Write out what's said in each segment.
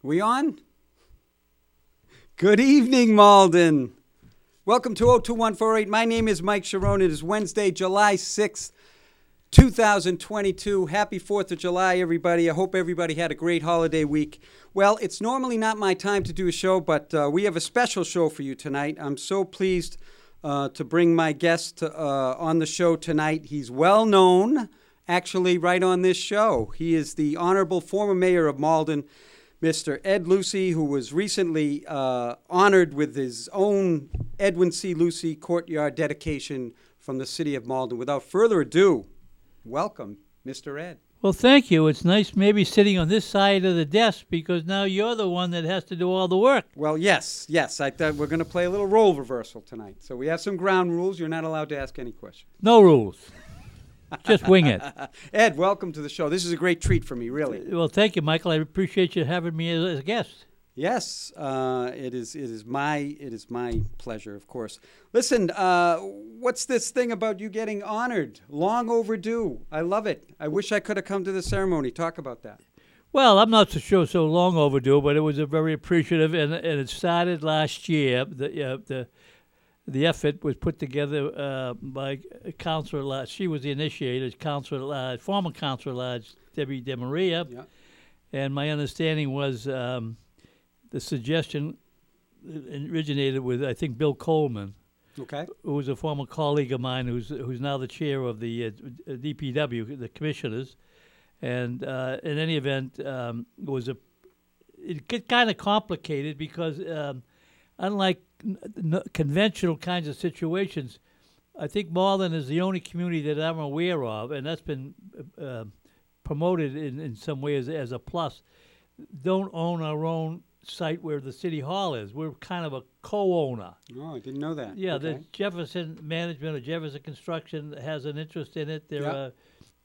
We on? Good evening, Malden. Welcome to 02148. My name is Mike Sharon. It is Wednesday, July 6th, 2022. Happy 4th of July, everybody. I hope everybody had a great holiday week. Well, it's normally not my time to do a show, but we have a special show for you tonight. I'm so pleased to bring my guest on the show tonight. He's well known, actually, right on this show. He is the honorable former mayor of Malden, Mr. Ed Lucy, who was recently honored with his own Edwin C. Lucy Courtyard dedication from the city of Malden. Without further ado, welcome, Mr. Ed. Well, thank you. It's nice maybe sitting on this side of the desk because now you're the one that has to do all the work. Well, yes. I thought we're going to play a little role reversal tonight. So we have some ground rules. You're not allowed to ask any questions. No rules. Just wing it. Ed, welcome to the show. This is a great treat for me, really. Well, thank you, Michael. I appreciate you having me as a guest. Yes, it is my pleasure, of course. Listen, what's this thing about you getting honored? Long overdue. I love it. I wish I could have come to the ceremony. Talk about that. Well, I'm not so sure so long overdue, but it was a very appreciative, and it started last year. The effort was put together by Councilor Lodge. She was the initiator, former Councilor Lodge, Debbie DeMaria. Yeah. And my understanding was the suggestion originated with, I think, Bill Coleman, okay, who was a former colleague of mine who's now the chair of the DPW, the commissioners. And in any event, it get kind of complicated because unlike conventional kinds of situations, I think Malden is the only community that I'm aware of, and that's been promoted in some way as a plus, don't own our own site where the City Hall is. We're kind of a co-owner. Oh, I didn't know that. Yeah, okay. The Jefferson Management or Jefferson Construction has an interest in it. There are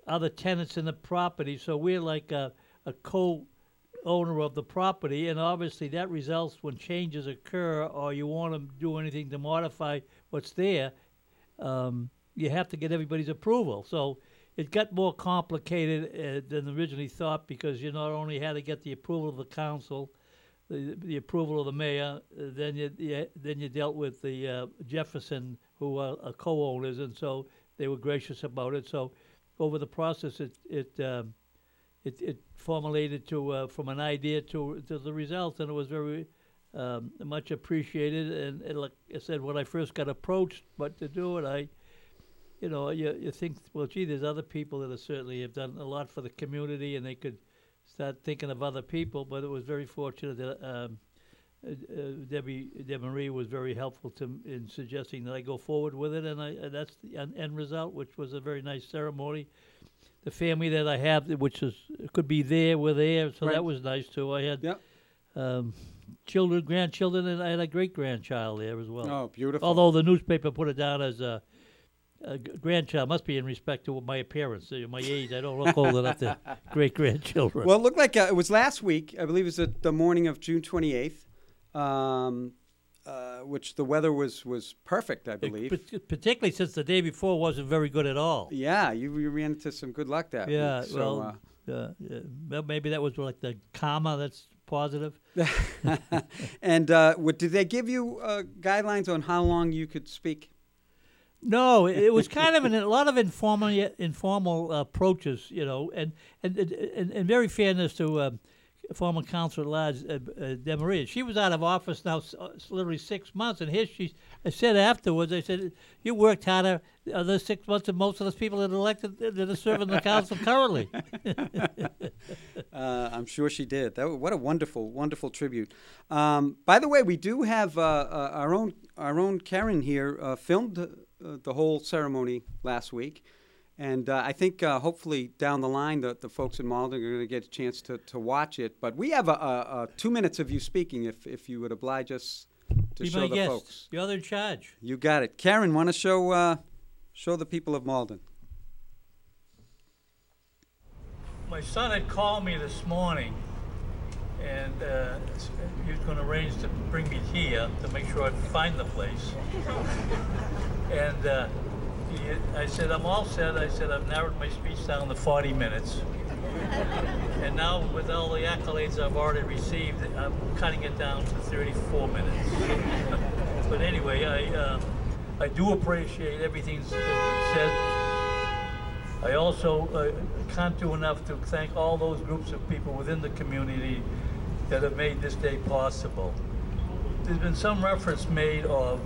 other tenants in the property, so we're like a co-owner of the property, and obviously that results when changes occur or you want to do anything to modify what's there, you have to get everybody's approval. So it got more complicated than originally thought because you not only had to get the approval of the council, the approval of the mayor, then you dealt with the Jefferson, who are co-owners, and so they were gracious about it. So over the process, it formulated to from an idea to the results, and it was very much appreciated. And like I said, when I first got approached what to do it, you think, well, gee, there's other people that have done a lot for the community, and they could start thinking of other people. But it was very fortunate that Debbie DeMaria was very helpful in suggesting that I go forward with it, and that's the end result, which was a very nice ceremony. The family that I have, which could be there, were there, so right. That was nice too. I had children, grandchildren, and I had a great-grandchild there as well. Oh, beautiful! Although the newspaper put it down as a grandchild, must be in respect to my appearance, my age. I don't look old enough to great-grandchildren. Well, it looked like it was last week. I believe it was the morning of June 28th. Which the weather was perfect, I believe. Particularly since the day before wasn't very good at all. Yeah, you ran into some good luck that week. So, maybe that was like the karma that's positive. And did they give you guidelines on how long you could speak? No, it was kind of a lot of informal approaches, you know, and very fairness to former Councilor Lodge, DeMaria. She was out of office now literally 6 months, and here she said afterwards, I said, you worked harder those 6 months than most of those people that are elected that are serving the council currently. I'm sure she did. What a wonderful, wonderful tribute. By the way, we do have our own Karen here filmed the whole ceremony last week. And I think hopefully down the line the folks in Malden are going to get a chance to watch it. But we have a 2 minutes of you speaking if you would oblige us to show the folks. You're in charge. You got it. Karen, want to show the people of Malden? My son had called me this morning, and he was going to arrange to bring me here to make sure I could find the place. And I said, I'm all set. I said, I've narrowed my speech down to 40 minutes. And now, with all the accolades I've already received, I'm cutting it down to 34 minutes. But anyway, I do appreciate everything that's been said. I also can't do enough to thank all those groups of people within the community that have made this day possible. There's been some reference made of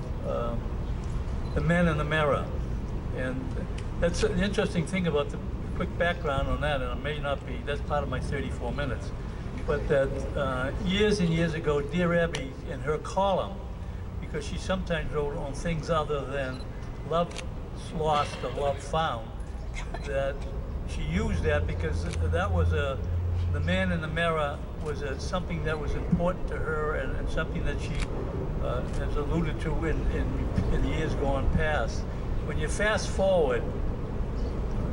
the men in the mirror. And that's an interesting thing about the quick background on that, and it may not be, that's part of my 34 minutes, but that years and years ago, Dear Abby, in her column, because she sometimes wrote on things other than love lost or love found, that she used that because that was the man in the mirror was something that was important to her and something that she has alluded to in years gone past. When you fast forward,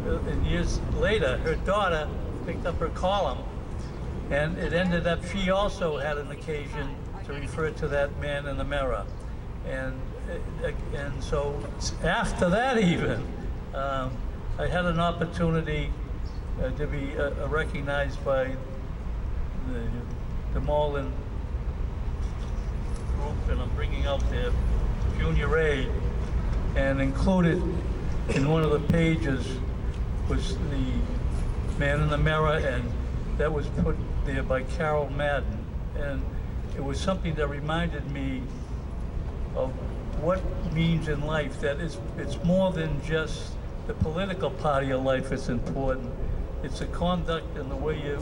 and years later, her daughter picked up her column, and it ended up she also had an occasion to refer to that man in the mirror. And so after that even, I had an opportunity to be recognized by the DeMolin group, and I'm bringing out their Junior Aid, and included in one of the pages was the man in the mirror, and that was put there by Carol Madden. And it was something that reminded me of what means in life, that it's more than just the political part of your life that's important. It's the conduct and the way you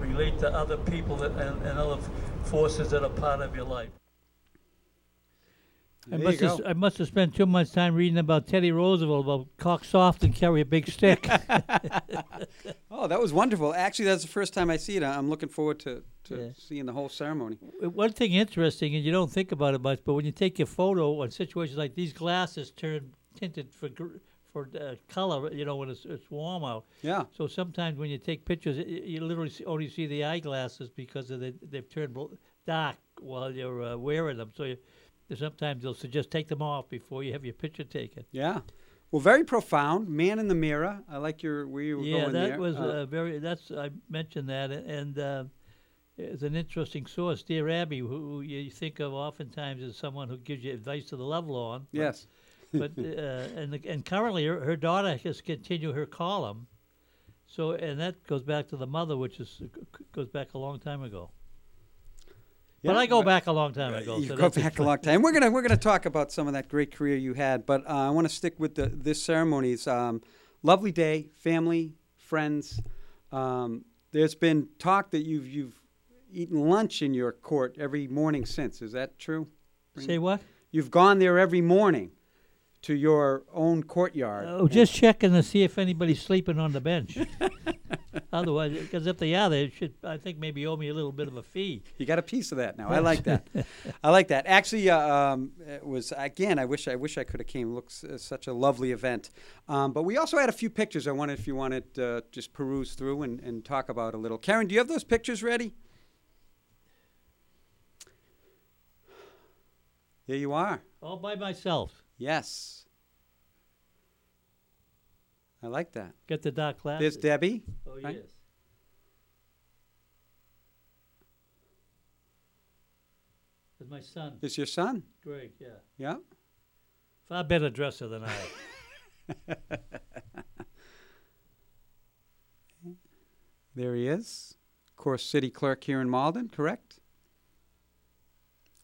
relate to other people and other forces that are part of your life. I must have spent too much time reading about Teddy Roosevelt about cock soft and carry a big stick. Oh, that was wonderful. Actually, that's the first time I see it. I'm looking forward to seeing the whole ceremony. One thing interesting, and you don't think about it much, but when you take your photo on situations like these, glasses turn tinted for color, you know, when it's warm out. Yeah. So sometimes when you take pictures, you literally only see the eyeglasses because of they've turned dark while you're wearing them. So sometimes they'll suggest take them off before you have your picture taken. Yeah. Well, very profound. Man in the mirror. I like where you were going there. Yeah, that was very, I mentioned that. And it's an interesting source. Dear Abby, who you think of oftentimes as someone who gives you advice to the level on. Yes. But and currently her daughter has continued her column. So, and that goes back to the mother, which goes back a long time ago. But I go back a long time ago. You go back a long time. We're gonna talk about some of that great career you had, but I want to stick with this ceremony. It's lovely day, family, friends. There's been talk that you've eaten lunch in your court every morning since. Is that true? Say what? You've gone there every morning to your own courtyard. Oh, just checking to see if anybody's sleeping on the bench. Otherwise, because if they are, they should, I think, maybe owe me a little bit of a fee. You got a piece of that now. I like that. I like that. Actually, it was, again, I wish I could have came. It looks such a lovely event. But we also had a few pictures I wanted, if you wanted, just peruse through and talk about a little. Karen, do you have those pictures ready? There you are. All by myself. Yes. I like that. Get the dark glasses. There's Debbie. Oh, right? Yes. There's my son. It's your son? Greg, yeah. Yeah. Far better dresser than I. There he is. Of course, city clerk here in Malden, correct?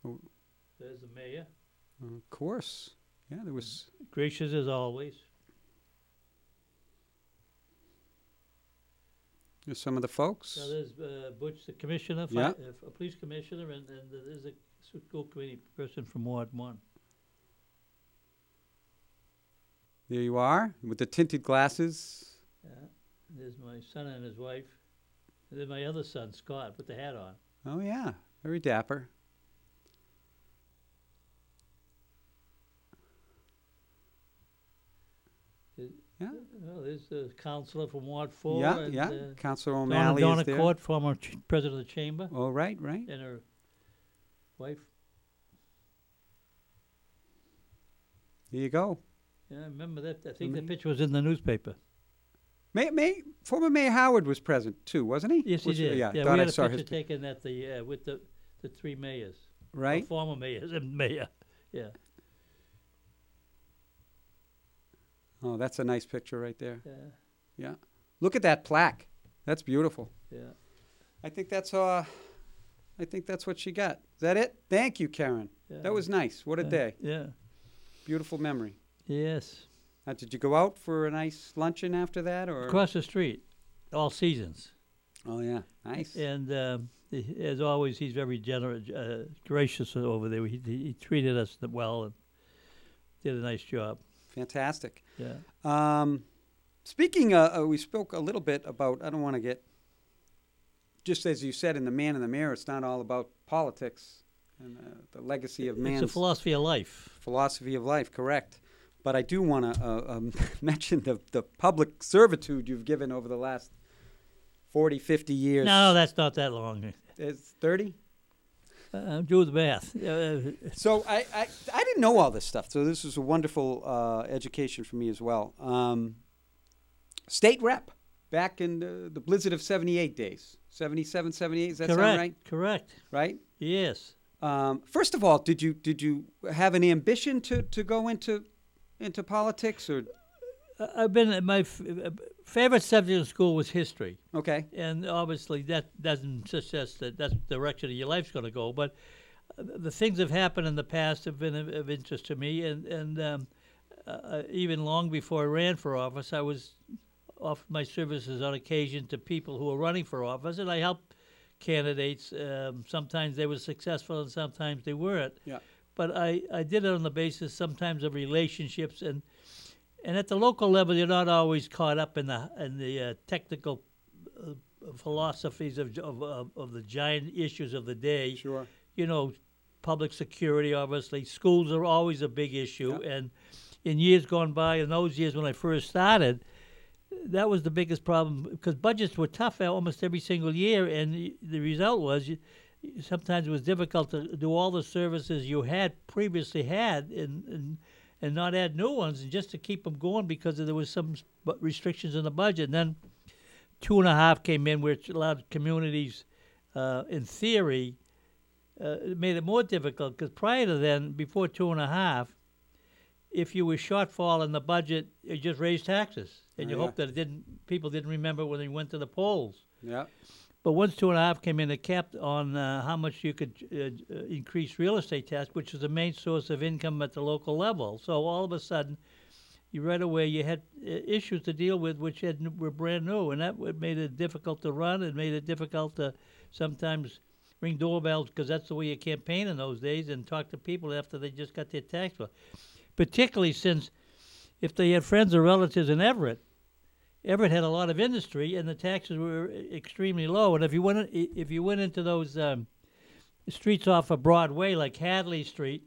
Oh. There's the mayor. Of course. Yeah, there was. Gracious as always. There's some of the folks. Now there's Butch, the commissioner, police commissioner, and there's a school committee person from Ward 1. There you are with the tinted glasses. Yeah. There's my son and his wife. There's my other son, Scott, with the hat on. Oh, yeah. Very dapper. Yeah. Well, there's the councilor from Ward 4. Yeah, and, yeah. Councilor O'Malley Donna is there. Donna Court, former president of the chamber. Oh, right, right. And her wife. There you go. Yeah, I remember that. I think the picture was in the newspaper. Former Mayor Howard was present too, wasn't he? Yes, he did. Yeah, we had a picture taken at the with the three mayors, right? Former mayors and mayor. Yeah. Oh, that's a nice picture right there. Yeah. Yeah. Look at that plaque. That's beautiful. Yeah. I think that's what she got. Is that it? Thank you, Karen. Yeah. That was nice. What a day. Yeah. Beautiful memory. Yes. Did you go out for a nice luncheon after that, or across the street, All Seasons? Oh yeah, nice. And as always, he's very generous, gracious over there. He treated us well and did a nice job. Fantastic. Yeah. Speaking, we spoke a little bit about. I don't want to get. Just as you said in The Man in the Mirror, it's not all about politics and the legacy of man. It's a philosophy of life. Philosophy of life, correct. But I do want to mention the public servitude you've given over the last 40, 50 years. No, that's not that long. It's 30? I'm doing the math. So I didn't know all this stuff, so this was a wonderful education for me as well. State rep back in the blizzard of 78 days, 77, 78, is that sound right? Correct. Right? Yes. First of all, did you have an ambition to go into politics, or I've been my favorite subject in school was history. Okay, and obviously that doesn't suggest that that's the direction your life's going to go. But the things that have happened in the past have been of interest to me, and even long before I ran for office, I was offered my services on occasion to people who were running for office, and I helped candidates. Sometimes they were successful, and sometimes they weren't. Yeah. But I did it on the basis sometimes of relationships, and at the local level, you're not always caught up in the technical philosophies of the giant issues of the day. Sure. You know, public security, obviously. Schools are always a big issue. Yeah. And in years gone by, in those years when I first started, that was the biggest problem because budgets were tough almost every single year, and the result was sometimes it was difficult to do all the services you had previously had and not add new ones and just to keep them going because there was some restrictions in the budget. And then 2.5 came in, which allowed communities, in theory, made it more difficult because prior to then, before 2.5, if you were shortfall in the budget, you just raised taxes and you hoped that people didn't remember when they went to the polls. Yeah. But once 2.5 came in, it capped on how much you could increase real estate tax, which is the main source of income at the local level. So all of a sudden, you had issues to deal with which were brand new, and that made it difficult to run. It made it difficult to sometimes ring doorbells because that's the way you campaign in those days and talk to people after they just got their tax bill. Particularly since if they had friends or relatives in Everett had a lot of industry, and the taxes were extremely low. And if you went into those streets off of Broadway, like Hadley Street,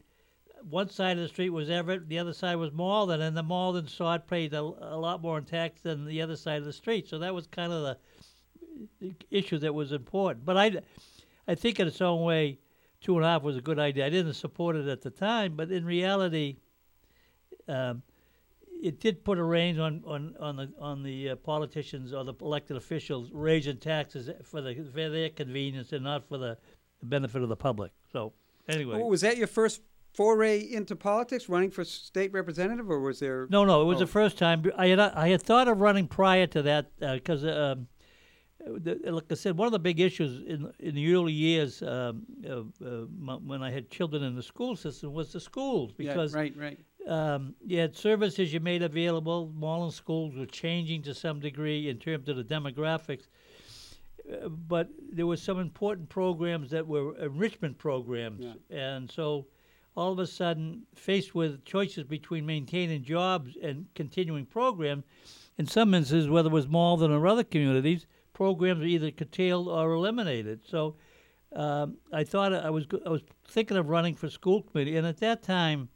one side of the street was Everett, the other side was Malden, and the Malden side paid a lot more in tax than the other side of the street. So that was kind of the issue that was important. But I think in its own way, 2.5 was a good idea. I didn't support it at the time, but in reality, it did put a reins on the politicians or the elected officials raising taxes for their convenience and not for the benefit of the public. So anyway, was that your first foray into politics, running for state representative, or was there? No, it was the first time. I had thought of running prior to that because, like I said, one of the big issues in the early years when I had children in the school system was the schools, because you had services you made available. Marlin schools were changing to some degree in terms of the demographics. But there were some important programs that were enrichment programs. Yeah. And so all of a sudden, faced with choices between maintaining jobs and continuing programs, in some instances, whether it was Malden or other communities, programs were either curtailed or eliminated. So I thought I was thinking of running for school committee. And at that time,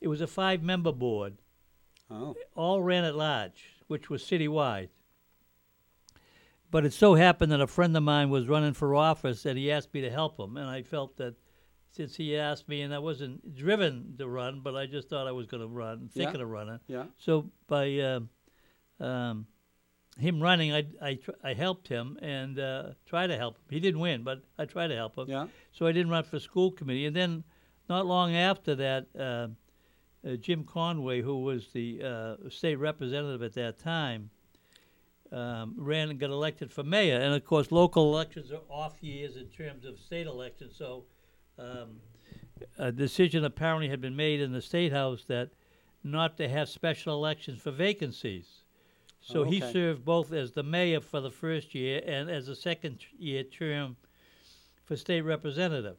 it was a 5-member board. Oh. All ran at large, which was citywide. But it so happened that a friend of mine was running for office, and he asked me to help him. And I felt that since he asked me, and I wasn't driven to run, but I just thought I was going to run, thinking of running. Yeah. So by him running, I helped him and tried to help him. He didn't win, but I tried to help him. Yeah. So I didn't run for school committee. And then not long after that, Jim Conway, who was the state representative at that time, ran and got elected for mayor. And, of course, local elections are off years in terms of state elections. So a decision apparently had been made in the State House that not to have special elections for vacancies. So he served both as the mayor for the first year and as a second-year term for state representative.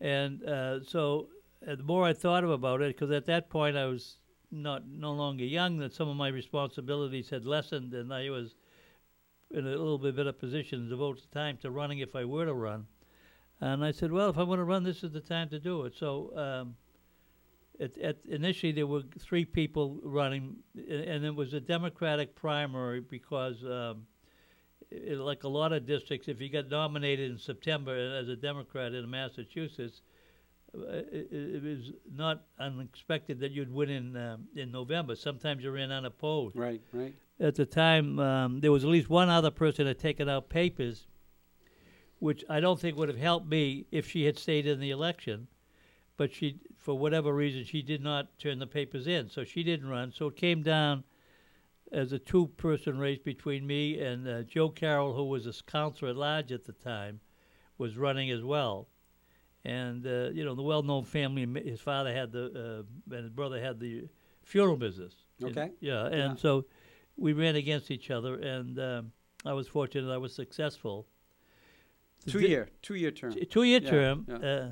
And so the more I thought about it, because at that point I was no longer young, that some of my responsibilities had lessened, and I was in a little bit better position to devote the time to running if I were to run. And I said, well, if I want to run, this is the time to do it. So initially there were 3 people running, and it was a Democratic primary because, like a lot of districts, if you got nominated in September as a Democrat in Massachusetts, it was not unexpected that you'd win in November. Sometimes you ran unopposed. Right. At the time, there was at least one other person that had taken out papers, which I don't think would have helped me if she had stayed in the election. But she, for whatever reason, she did not turn the papers in, so she didn't run. So it came down as a 2-person race between me and Joe Carroll, who was a councilor at large at the time, was running as well. And, the well-known family, his father had and his brother had the funeral business. Okay. So we ran against each other, and I was fortunate I was successful. Two-year term. Two-year term. Yeah.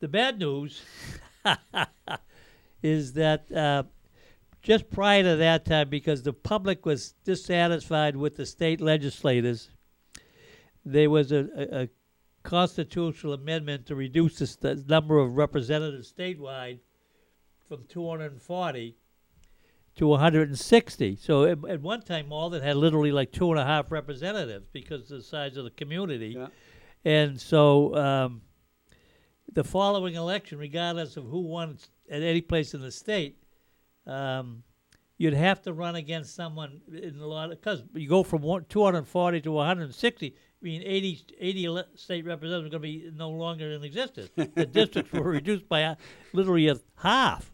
The bad news is that just prior to that time, because the public was dissatisfied with the state legislators, there was a constitutional amendment to reduce the number of representatives statewide from 240 to 160. So at one time, Malden had literally like 2.5 representatives because of the size of the community. Yeah. And so the following election, regardless of who won at any place in the state, you'd have to run against someone in a lot of, because you go from 240 to 160. I mean, 80 state representatives are going to be no longer in existence. The districts were reduced by literally a half.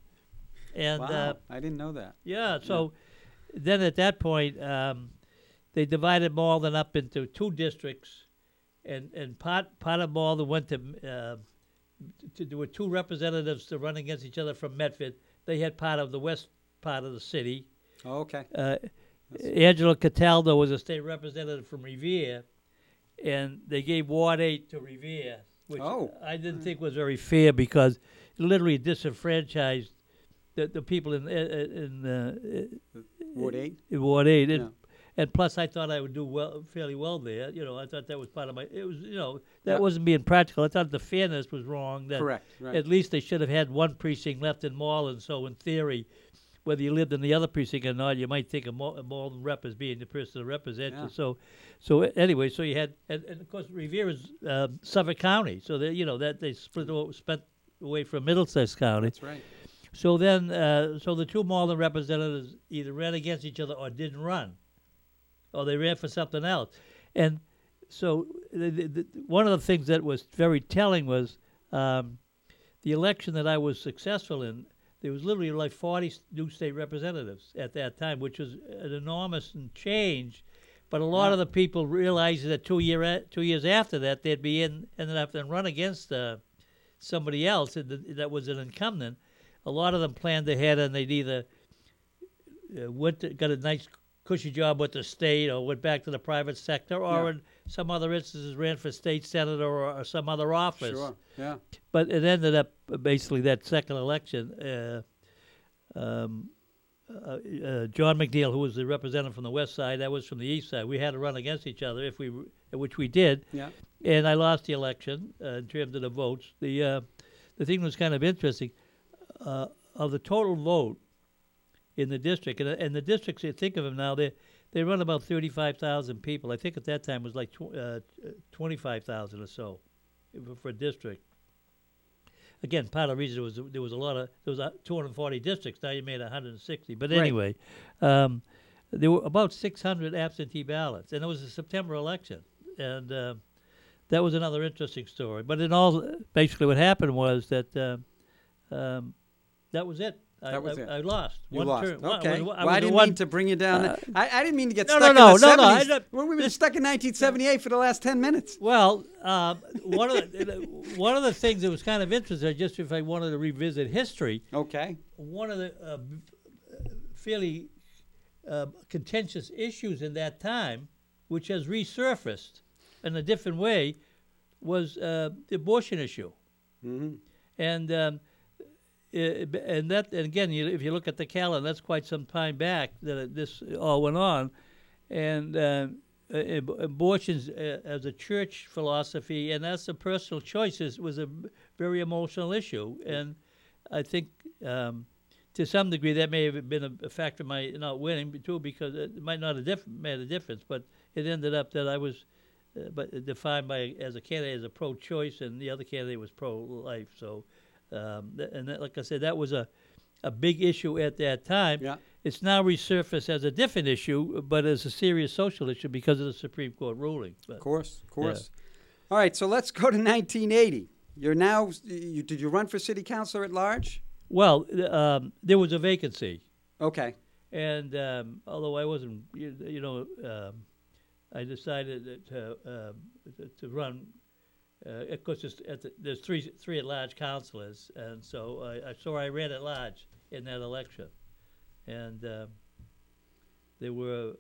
And, wow, I didn't know that. Yeah, so then at that point, they divided Malden up into 2 districts, and part of Malden went to there were 2 representatives to run against each other from Medford. They had part of the west part of the city. Oh, okay. Angelo Cataldo was a state representative from Revere. And they gave Ward 8 to Revere, which I didn't think was very fair because it literally disenfranchised the people in Ward 8. In Ward 8, and plus I thought I would do fairly well there. I thought that was part of my. It was wasn't being practical. I thought the fairness was wrong. That correct. Right. At least they should have had one precinct left in Marlin. So in theory, whether you lived in the other precinct or not, you might think of Malden rep as being the person that represents you. So anyway, so you had, and of course, Revere is Suffolk County, so that that they spent away from Middlesex County. That's right. So then, so the 2 Malden representatives either ran against each other or didn't run, or they ran for something else. And so, one of the things that was very telling was the election that I was successful in, there was literally like 40 new state representatives at that time, which was an enormous change. But a lot of the people realized that two years after that, they'd be ended up and run against somebody else that was an incumbent. A lot of them planned ahead, and they'd either got a nice cushy job with the state or went back to the private sector, or in some other instances ran for state senator or some other office. Sure, yeah. But it ended up basically that second election. John McNeil, who was the representative from the west side, I was from the east side. We had to run against each other, which we did. Yeah. And I lost the election in terms of the votes. The thing was kind of interesting. Of the total vote in the district, and the districts, you think of them now, they run about 35,000 people. I think at that time it was like 25,000 or so for a district. Again, part of the reason was there was 240 districts. Now you made 160. But anyway, there were about 600 absentee ballots, and it was a September election, and that was another interesting story. But in all, basically, what happened was that that was it. I lost. You one lost. Term. Okay. I didn't mean to bring you down. I didn't mean to get stuck in the 70s. We've been stuck in 1978 for the last 10 minutes. Well, one of the things that was kind of interesting, just if I wanted to revisit history. Okay. One of the fairly contentious issues in that time, which has resurfaced in a different way, was the abortion issue. Mm-hmm. And again, if you look at the calendar, that's quite some time back that this all went on. And abortions as a church philosophy and as a personal choices was a very emotional issue. And I think to some degree that may have been a factor in my not winning too, because it might not have made a difference, but it ended up that I was defined by as a candidate as a pro-choice, and the other candidate was pro-life. So. Like I said, that was a big issue at that time. Yeah. It's now resurfaced as a different issue, but as a serious social issue because of the Supreme Court ruling. But, of course. Yeah. All right, so let's go to 1980. Did you run for city councilor at large? Well, there was a vacancy. Okay. And although I wasn't, I decided to run. Of course, there's three at-large councilors, and so I ran at-large in that election. And there were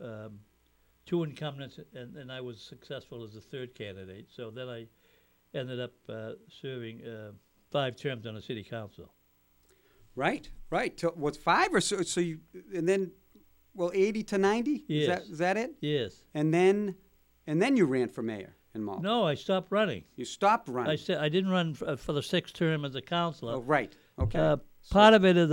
two incumbents, and I was successful as the third candidate. So then I ended up serving 5 terms on the city council. Right. Was 5 or so? So you, and then, 80 to 90? Yes. Is that it? Yes. And then you ran for mayor. No, I stopped running. You stopped running. I said I didn't run for the 6th term as a counselor. Oh, right. Okay. Part of it is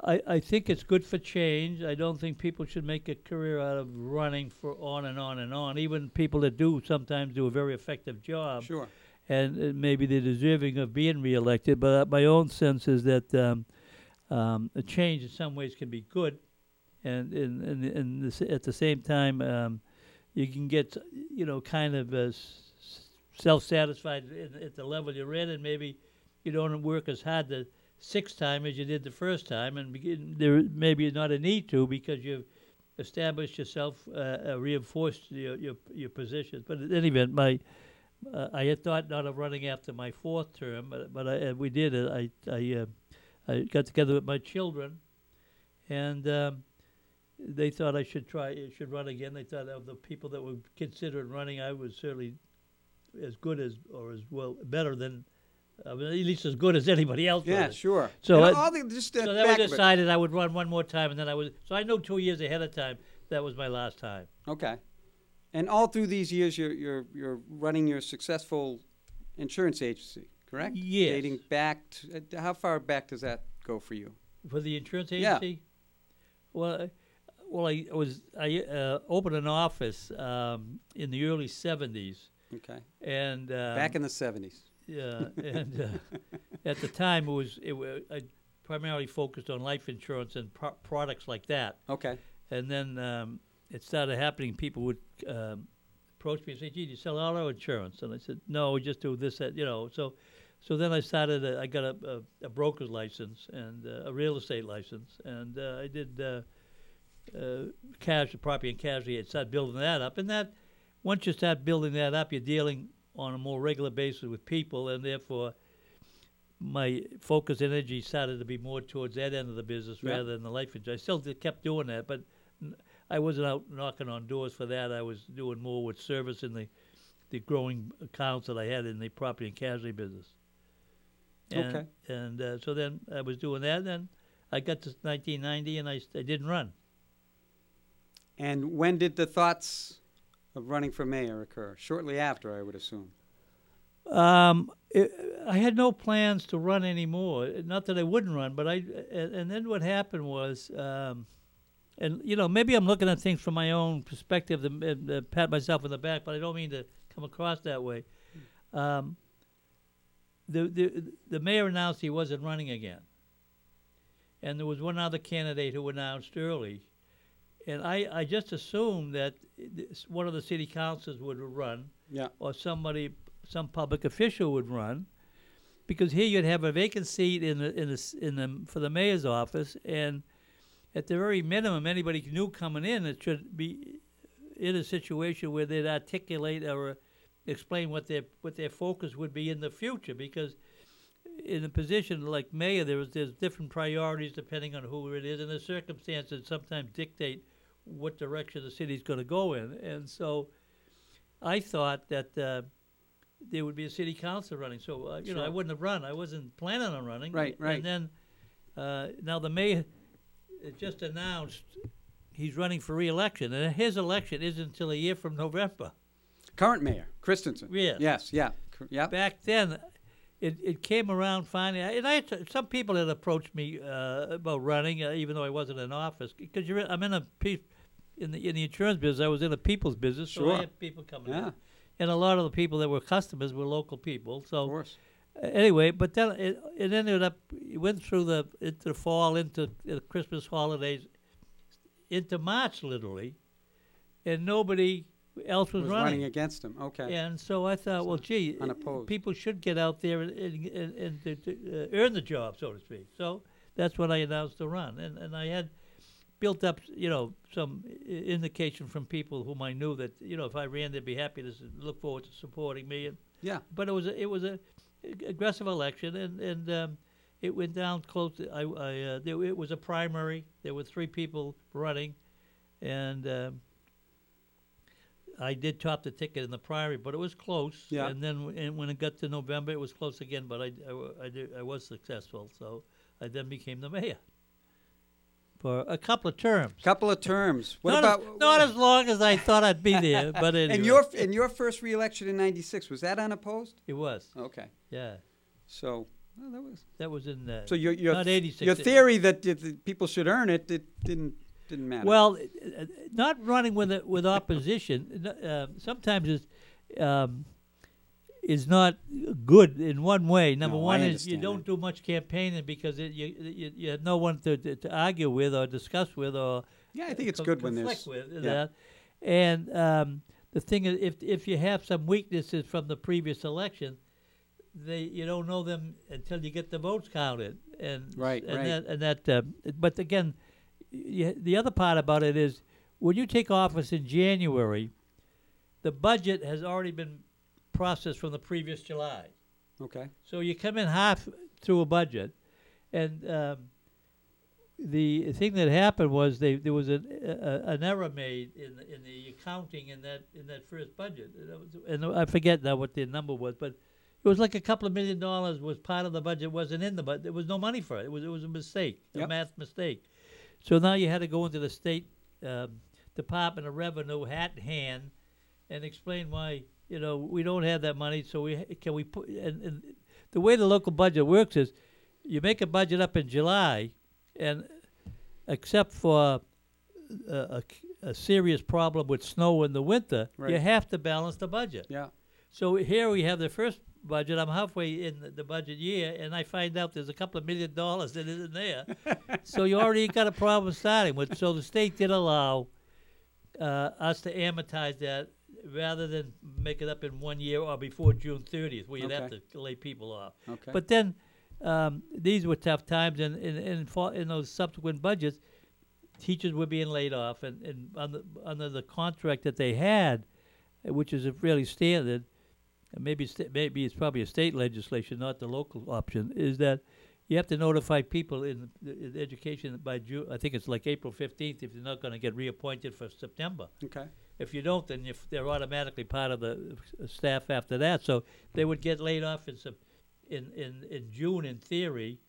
I think it's good for change. I don't think people should make a career out of running for on and on and on. Even people that do sometimes do a very effective job. Sure. And maybe they're deserving of being reelected. But my own sense is that a change in some ways can be good, and at the same time. You can get, kind of self-satisfied at the level you're in, and maybe you don't work as hard the 6th time as you did the first time, and there maybe not a need to because you've established yourself, reinforced your position. But in any event, I had thought not of running after my 4th term, but we did. I got together with my children, and. They thought I should run again. They thought of the people that were considered running, I was certainly as good as, or as well, better than, at least as good as anybody else. Yeah, sure. So I decided I would run one more time, and then so I know 2 years ahead of time that was my last time. Okay. And all through these years, you're running your successful insurance agency, correct? Yes. Dating back, how far back does that go for you? For the insurance agency? Yeah. Well, I opened an office in the early 70s. Okay. And back in the 70s. Yeah, and at the time I primarily focused on life insurance and products like that. Okay. And then it started happening. People would approach me and say, "Gee, do you sell auto insurance?" And I said, "No, we just do this, that." So then I started, I got a broker's license and a real estate license, and I did cash, property and casualty. I started building that up, and that once you start building that up, you're dealing on a more regular basis with people, and therefore my focus energy started to be more towards that end of the business rather than the life insurance. I still kept doing that, but I wasn't out knocking on doors for that. I was doing more with service in the growing accounts that I had in the property and casualty business. And, okay. And so then I was doing that. Then I got to 1990, and I didn't run. And when did the thoughts of running for mayor occur? Shortly after, I would assume. I had no plans to run anymore. Not that I wouldn't run, but and then what happened was, and you know, maybe I'm looking at things from my own perspective and pat myself on the back, but I don't mean to come across that way. The mayor announced he wasn't running again, and there was one other candidate who announced early, and I just assumed that one of the city councils would run, or somebody. Some public official would run, because here you'd have a vacant seat in the for the mayor's office, and at the very minimum, anybody new coming in, it should be in a situation where they'd articulate or explain what their focus would be in the future. Because in a position like mayor, there's different priorities depending on who it is, and the circumstances sometimes dictate what direction the city's going to go in. And so, I thought that. There would be a city council running, so I wouldn't have run. I wasn't planning on running. Right. And then now the mayor just announced he's running for re-election, and his election isn't until a year from November. Current mayor Christensen. Yes. Back then, it came around finally, and some people had approached me about running, even though I wasn't in office, because I'm in the insurance business. I was in a people's business, so I had people coming in. And a lot of the people that were customers were local people. So, of course. Anyway, but then it ended up, it went through into the fall, into the Christmas holidays, into March, literally, and nobody else was running against him. Okay. And so I thought, unopposed. People should get out there and earn the job, so to speak. So that's when I announced the run, and I had built up, some indication from people whom I knew that, if I ran, they'd be happy to look forward to supporting me. And, but it was a aggressive election, and it went down close. It was a primary. There were three people running, and I did top the ticket in the primary, but it was close. Yeah. And then when it got to November, it was close again. But I was successful, so I then became the mayor. For a couple of terms. What not as long as I thought I'd be there, but anyway. And your first re-election in '96, was that unopposed? It was. Okay. Yeah. So that was in the. So your not '86. Your theory that people should earn it, didn't matter. Well, not running with opposition sometimes is not good in one way. Number one is you don't do much campaigning because you have no one to argue with or discuss with or I think it's good when there's conflict with that. And the thing is, if you have some weaknesses from the previous election, you don't know them until you get the votes counted. But again, the other part about it is when you take office in January, the budget has already been process from the previous July. Okay. So you come in half through a budget, and the thing that happened was there was an error made in the accounting in that first budget, and I forget now what the number was, but it was like a couple of $1 million was part of the budget, wasn't in the budget. There was no money for it. It was a mistake, a math mistake. So now you had to go into the state Department of Revenue hat in hand and explain why. We don't have that money, so we put. And the way the local budget works is, you make a budget up in July, and except for a serious problem with snow in the winter, you have to balance the budget. Yeah. So here we have the first budget. I'm halfway in the budget year, and I find out there's a couple of $1 million that isn't there. So you already got a problem starting with. So the state did allow us to amortize that rather than make it up in 1 year or before June 30th, where you'd have to lay people off. Okay. But then these were tough times, and in those subsequent budgets, teachers were being laid off, and under the contract that they had, which is a really standard, and maybe it's probably a state legislation, not the local option, is that you have to notify people in education by June. I think it's like April 15th if they're not going to get reappointed for September. Okay. If you don't, then they're automatically part of the staff after that. So they would get laid off in June in theory,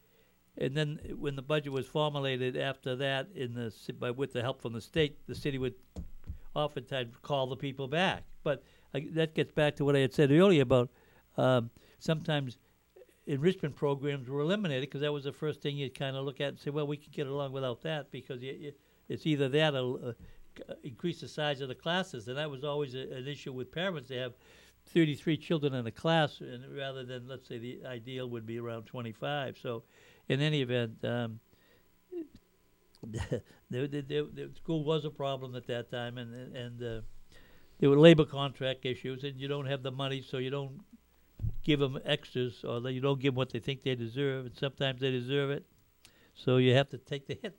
and then when the budget was formulated after that, with the help from the state, the city would oftentimes call the people back. But that gets back to what I had said earlier about sometimes enrichment programs were eliminated because that was the first thing you'd kind of look at and say, well, we could get along without that because it's either that or increase the size of the classes. And that was always an issue with parents. They have 33 children in a class, and rather than, let's say, the ideal would be around 25. So in any event, the school was a problem at that time, and there were labor contract issues, and you don't have the money, so you don't give them extras, or you don't give them what they think they deserve, and sometimes they deserve it, so you have to take the hit.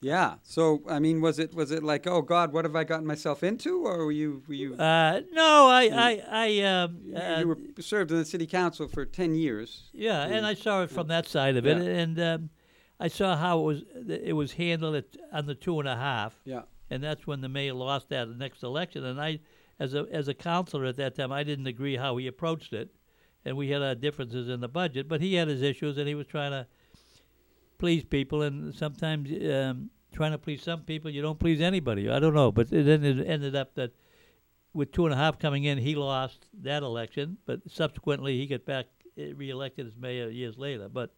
Yeah. So I mean, was it like, oh God, what have I gotten myself into? Or were you? No, you were served in the city council for 10 years. Yeah, and I saw it from that side of it, and I saw how it was handled on the 2.5. Yeah. And that's when the mayor lost that next election, and I, as a counselor at that time, I didn't agree how he approached it, and we had our differences in the budget, but he had his issues, and he was trying to please people, and sometimes trying to please some people, you don't please anybody. I don't know, but then it ended up that with 2.5 coming in, he lost that election, but subsequently he got back reelected as mayor years later. But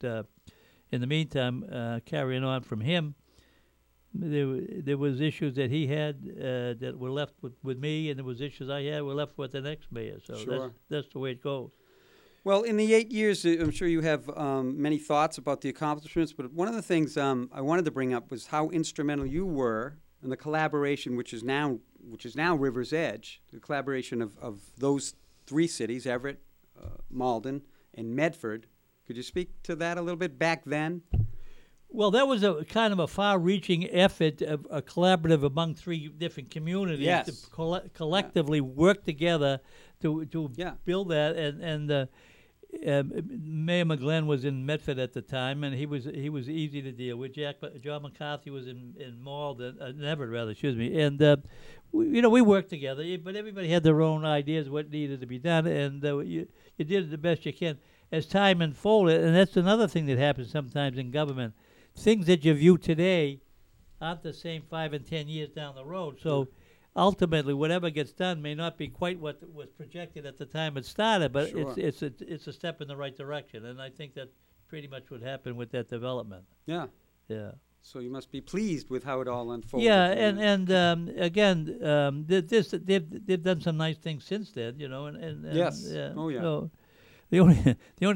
in the meantime, carrying on from him, there was issues that he had that were left with me, and there was issues I had were left with the next mayor. So that's the way it goes. Well, in the 8 years, I'm sure you have many thoughts about the accomplishments, but one of the things I wanted to bring up was how instrumental you were in the collaboration, which is now River's Edge, the collaboration of those three cities, Everett, Malden, and Medford. Could you speak to that a little bit back then? Well, that was a kind of a far-reaching effort, a collaborative among three different communities to collectively work together to build that. And Mayor McGlynn was in Medford at the time, and he was easy to deal with. John McCarthy was in Malden, Everett rather, excuse me. And we worked together, but everybody had their own ideas what needed to be done, and you did the best you can as time unfolded. And that's another thing that happens sometimes in government. Things that you view today aren't the same 5 and 10 years down the road. So ultimately, whatever gets done may not be quite what was projected at the time it started, but it's a step in the right direction. And I think that pretty much would happen with that development. Yeah. Yeah. So you must be pleased with how it all unfolded. Yeah, and again, they've done some nice things since then, and yes. Oh, yeah. So the only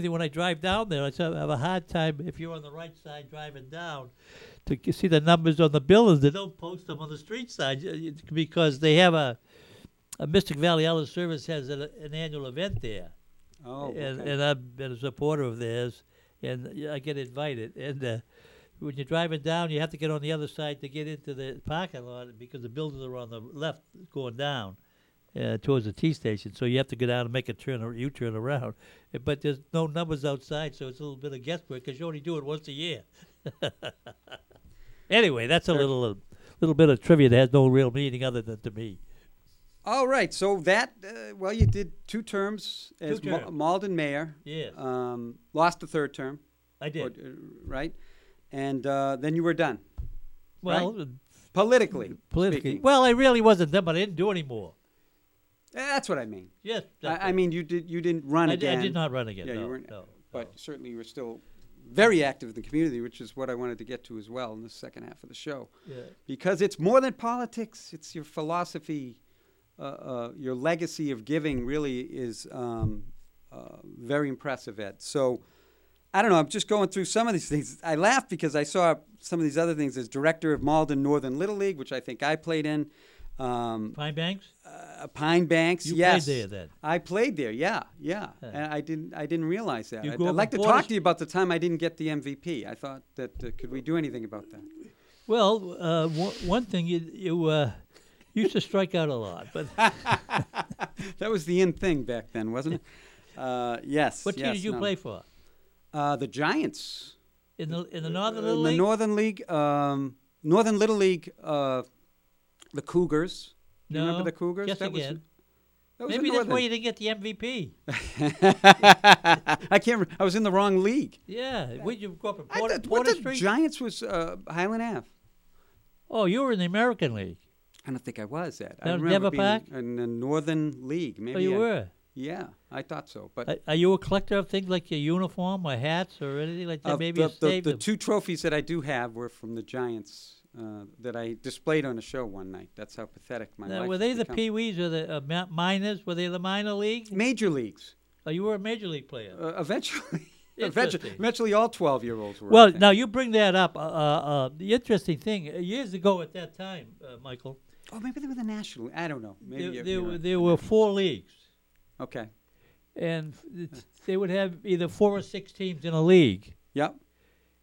thing, when I drive down there, I have a hard time, if you're on the right side driving down, to see the numbers on the buildings. They don't post them on the street side because they have a Mystic Valley Electric Service has an annual event there. Oh, okay. And I've been a supporter of theirs, and I get invited. And when you're driving down, you have to get on the other side to get into the parking lot because the buildings are on the left going down. Towards the T station, so you have to get out and make a turn or U-turn around. But there's no numbers outside, so it's a little bit of guesswork because you only do it once a year. Anyway, that's a little bit of trivia that has no real meaning other than to me. All right, so that you did two terms. Malden mayor. Yeah. Lost the third term. I did. Right, and then you were done. Well, right? Politically. Well, I really wasn't done, but I didn't do any more. That's what I mean. Yes. I mean, you didn't run again. I did not run again. Yeah, no, you weren't. No, but certainly you were still very active in the community, which is what I wanted to get to as well in the second half of the show. Yeah. Because it's more than politics. It's your philosophy. Your legacy of giving really is very impressive, Ed. So I don't know. I'm just going through some of these things. I laughed because I saw some of these other things as director of Malden Northern Little League, which I think I played in. Pine Banks? Pine Banks, yes. You played there then? I played there, yeah. And I didn't realize that. I'd like to talk to you about the time I didn't get the MVP. I thought that, could we do anything about that? Well, one thing, you used to strike out a lot. But that was the in thing back then, wasn't it? Yes. What team did you play for? The Giants. In the Northern Little League? In the Northern League, Northern Little League, the Cougars. Do you remember the Cougars? Yes, again. Maybe that's why you didn't get the MVP. I can't remember. I was in the wrong league. Yeah. Where'd you go up in Porter Street? The Giants was Highland Ave. Oh, you were in the American League. I don't think I was that. I remember being in the Northern League. Maybe were. Yeah, I thought so. But are you a collector of things like your uniform or hats or anything like that? Maybe the two trophies that I do have were from the Giants that I displayed on a show one night. That's how pathetic my life were they become. The Pee-wees or the minors? Were they the minor league? Major leagues. Oh, you were a major league player. Eventually. Eventually all 12-year-olds were. Well, now you bring that up. The interesting thing, years ago at that time, Michael. Oh, maybe they were the national. I don't know. Maybe there were four leagues. Okay. And they would have either 4 or 6 teams in a league. Yep.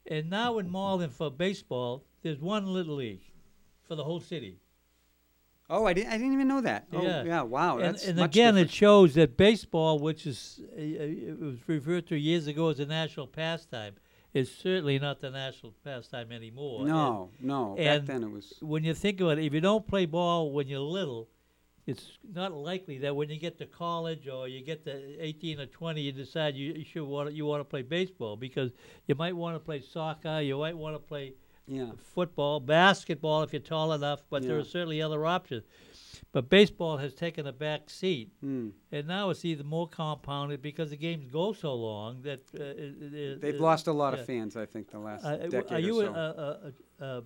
And now in Malden for baseball, there's one little league for the whole city. Oh, I didn't even know that. Yeah. Oh, yeah, wow. And again, it shows that baseball, which is it was referred to years ago as a national pastime, is certainly not the national pastime anymore. No. Back then it was. When you think about it, if you don't play ball when you're little, it's not likely that when you get to college or you get to 18 or 20, you decide you want to play baseball, because you might want to play soccer, you might want to play football, basketball if you're tall enough, but there are certainly other options. But baseball has taken a back seat, and now it's even more compounded because the games go so long that they've lost a lot of fans, I think, the last decade or so. Are you a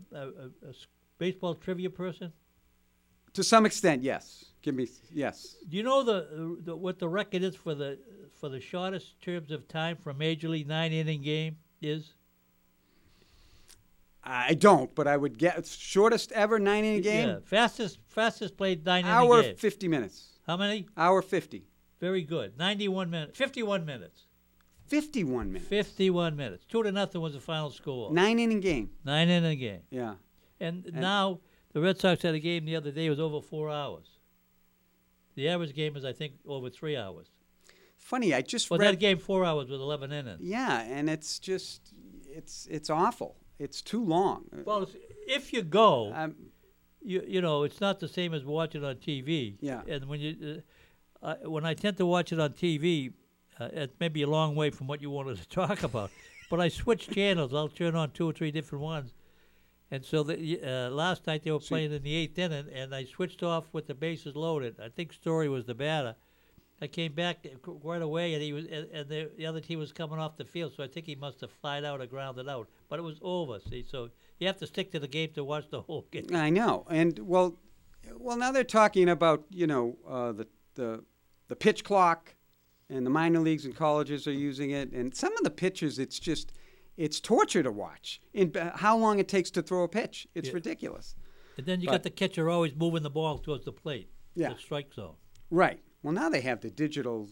baseball trivia person? To some extent, yes. Yes. Do you know the what the record is for the shortest terms of time for a major league 9-inning game is? I don't, but I would guess shortest ever 9-inning game. Yeah, fastest played 9-inning game. Hour 50 minutes. How many? Hour 50. Very good. 91 minutes. 51 minutes. 51 minutes. 51 minutes. 2-0 was the final score. 9-inning game. 9-inning game. Yeah. And now. The Red Sox had a game the other day. It was over 4 hours. The average game is, I think, over 3 hours. Funny, I just read that game 4 hours with 11 innings. Yeah, and it's just it's awful. It's too long. Well, if you go, you know, it's not the same as watching on TV. Yeah. And when you when I tend to watch it on TV, it may be a long way from what you wanted to talk about. But I switch channels. I'll turn on 2 or 3 different ones. And so last night they were playing in the 8th inning, and I switched off with the bases loaded. I think Story was the batter. I came back right away, and he was, and the other team was coming off the field, so I think he must have flied out or grounded out. But it was over, see. So you have to stick to the game to watch the whole game. I know. And, well, now they're talking about, you know, the pitch clock, and the minor leagues and colleges are using it. And some of the pitchers, it's just – it's torture to watch in how long it takes to throw a pitch. It's ridiculous. And then you got the catcher always moving the ball towards the plate. Yeah. The strike zone. Right. Well, now they have the digital.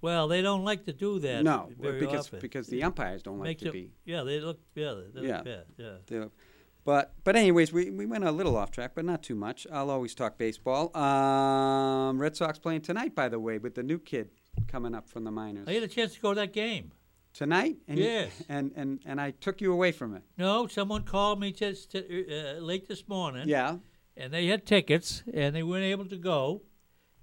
Well, they don't like to do that. No, because the umpires don't like to be. Yeah, they look. Yeah, they look bad. Yeah. But anyways, we went a little off track, but not too much. I'll always talk baseball. Red Sox playing tonight, by the way, with the new kid coming up from the minors. I had a chance to go to that game. Tonight? Yes. And I took you away from it. No, someone called me just late this morning. Yeah. And they had tickets, and they weren't able to go,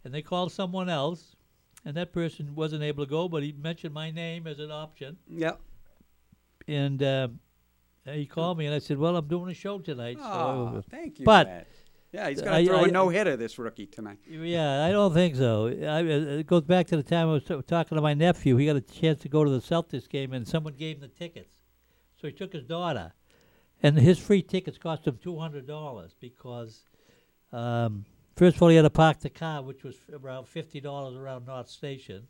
and they called someone else, and that person wasn't able to go, but he mentioned my name as an option. Yeah. And he called me, and I said, well, I'm doing a show tonight. Oh, so. Thank you, Matt. Yeah, he's going to throw a no-hitter, this rookie, tonight. Yeah, I don't think so. It goes back to the time I was talking to my nephew. He got a chance to go to the Celtics game, and someone gave him the tickets. So he took his daughter, and his free tickets cost him $200 because, first of all, he had to park the car, which was around $50 around North Station.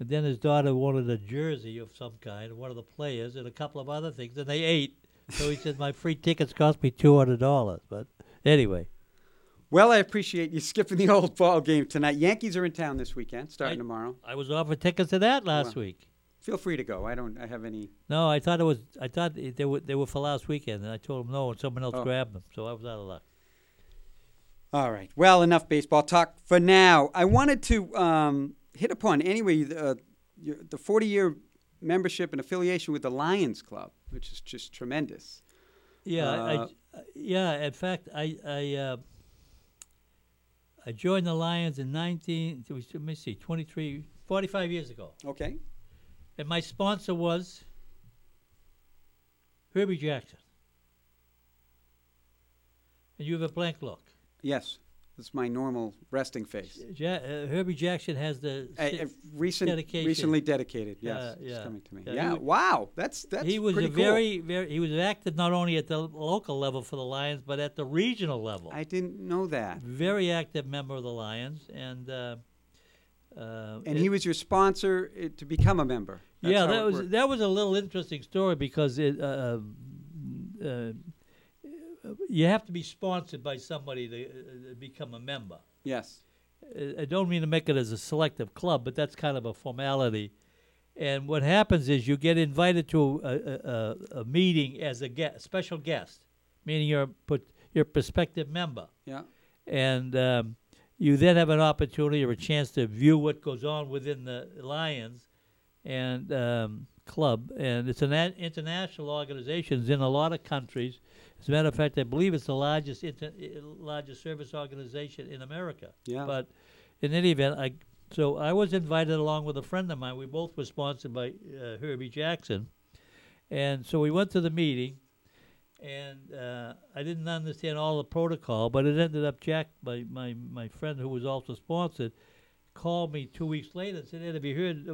And then his daughter wanted a jersey of some kind, one of the players, and a couple of other things, and they ate. So he said, my free tickets cost me $200. But anyway. Well, I appreciate you skipping the old ball game tonight. Yankees are in town this weekend, starting tomorrow. I was offered tickets to that last week. Feel free to go. I have any. No, I thought it was. I thought they were for last weekend, and I told them no, and someone else grabbed them, so I was out of luck. All right. Well, enough baseball talk for now. I wanted to hit upon anyway the 40-year membership and affiliation with the Lions Club, which is just tremendous. Yeah. In fact, I joined the Lions in 45 years ago. Okay. And my sponsor was Herbie Jackson. And you have a blank look. Yes. That's my normal resting face. Herbie Jackson has the dedication. Recently dedicated, yes. It's coming to me. Wow. That's he was pretty cool. He was active not only at the local level for the Lions, but at the regional level. I didn't know that. Very active member of the Lions. And he was your sponsor to become a member. That was a little interesting story because you have to be sponsored by somebody to become a member. Yes. I don't mean to make it as a selective club, but that's kind of a formality. And what happens is you get invited to a meeting as a special guest, meaning you're a prospective member. Yeah. And you then have an opportunity or a chance to view what goes on within the Lions and club. And it's an international organization. It's in a lot of countries. As a matter of fact, I believe it's the largest service organization in America. Yeah. But in any event, I was invited along with a friend of mine. We both were sponsored by Herbie Jackson. And so we went to the meeting. And I didn't understand all the protocol, but it ended up Jack, my friend who was also sponsored, called me 2 weeks later and said, "Hey, have you heard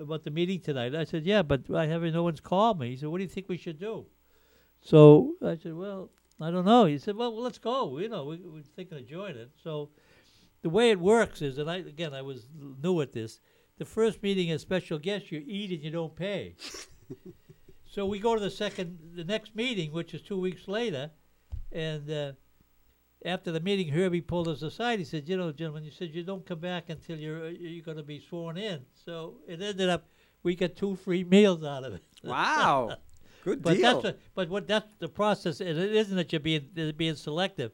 about the meeting tonight?" I said, "Yeah, but no one's called me." He said, "What do you think we should do?" So I said, "Well, I don't know." He said, "Well, let's go. We're thinking of joining it." So the way it works is, and I was new at this, the first meeting as special guest, you eat and you don't pay. So we go to the next meeting, which is 2 weeks later, and after the meeting, Herbie pulled us aside. He said, "Gentlemen, you don't come back until you're going to be sworn in." So it ended up we got two free meals out of it. Wow, good deal. That's the process, and it isn't that you're being selective,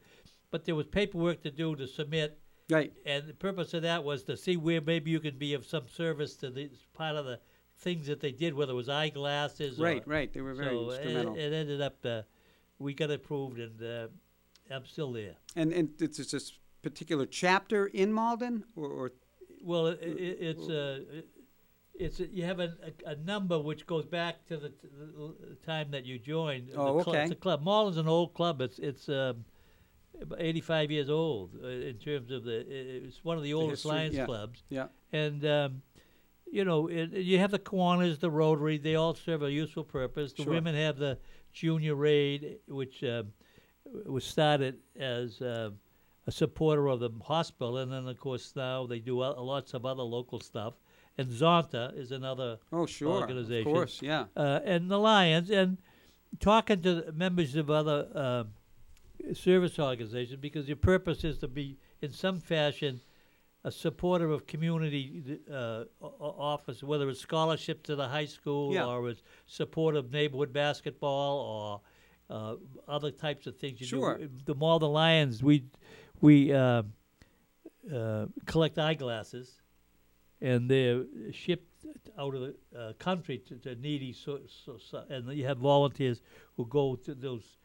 but there was paperwork to submit. Right. And the purpose of that was to see where maybe you could be of some service to the part of the things that they did, whether it was eyeglasses. Right. They were very instrumental. It ended up, we got approved, and I'm still there. And it's this particular chapter in Malden? Well, you have a number which goes back to the time that you joined. It's a club. Malden's an old club. It's 85 years old in terms of it's one of the oldest Lions clubs. Yeah. And you have the Kiwanis, the Rotary. They all serve a useful purpose. The women have the Junior Aid, which was started as a supporter of the hospital. And then, of course, now they do lots of other local stuff. And Zonta is another organization. Of course, yeah. And the Lions. And talking to members of other service organizations, because your purpose is to be, in some fashion, a supporter of community office, whether it's scholarship to the high school or it's support of neighborhood basketball or other types of things you do. The Malden Lions, we collect eyeglasses, and they're shipped out of the country to needy. So, and you have volunteers who go to those